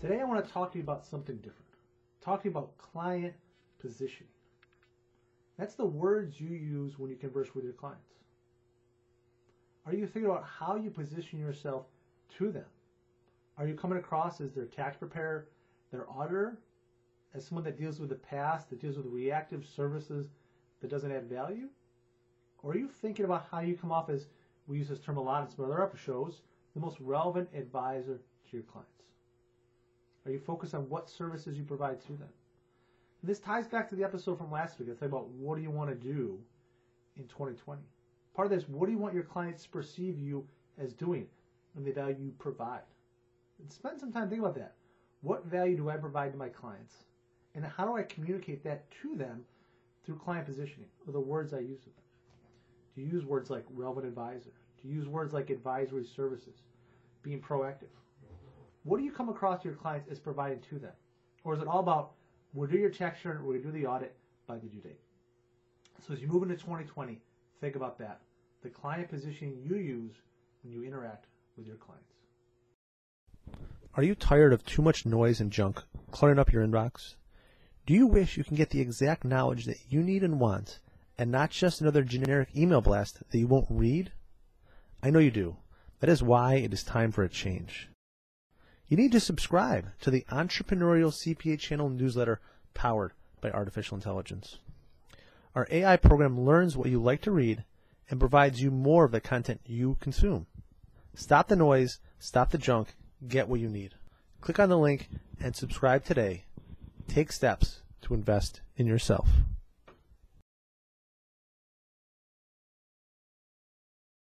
Today I want to talk to you about something different. Talk to you about client positioning. That's the words you use when you converse with your clients. Are you thinking about how you position yourself to them? Are you coming across as their tax preparer, their auditor, as someone that deals with the past, that deals with reactive services that doesn't add value? Or are you thinking about how you come off as, we use this term a lot in some other upper shows, the most relevant advisor to your clients? Are you focused on what services you provide to them? And this ties back to the episode from last week. I talked about what do you want to do in 2020. Part of this, what do you want your clients to perceive you as doing and the value you provide? And spend some time thinking about that. What value do I provide to my clients? And how do I communicate that to them through client positioning or the words I use with them? Do you use words like relevant advisor? Do you use words like advisory services, being proactive? What do you come across to your clients as provided to them? Or is it all about, we'll do your tax return, we're going to do the audit by the due date? So as you move into 2020, think about that. The client positioning you use when you interact with your clients. Are you tired of too much noise and junk cluttering up your inbox? Do you wish you can get the exact knowledge that you need and want, and not just another generic email blast that you won't read? I know you do. That is why it is time for a change. You need to subscribe to the Entrepreneurial CPA Channel Newsletter powered by artificial intelligence. Our AI program learns what you like to read and provides you more of the content you consume. Stop the noise, stop the junk, get what you need. Click on the link and subscribe today. Take steps to invest in yourself.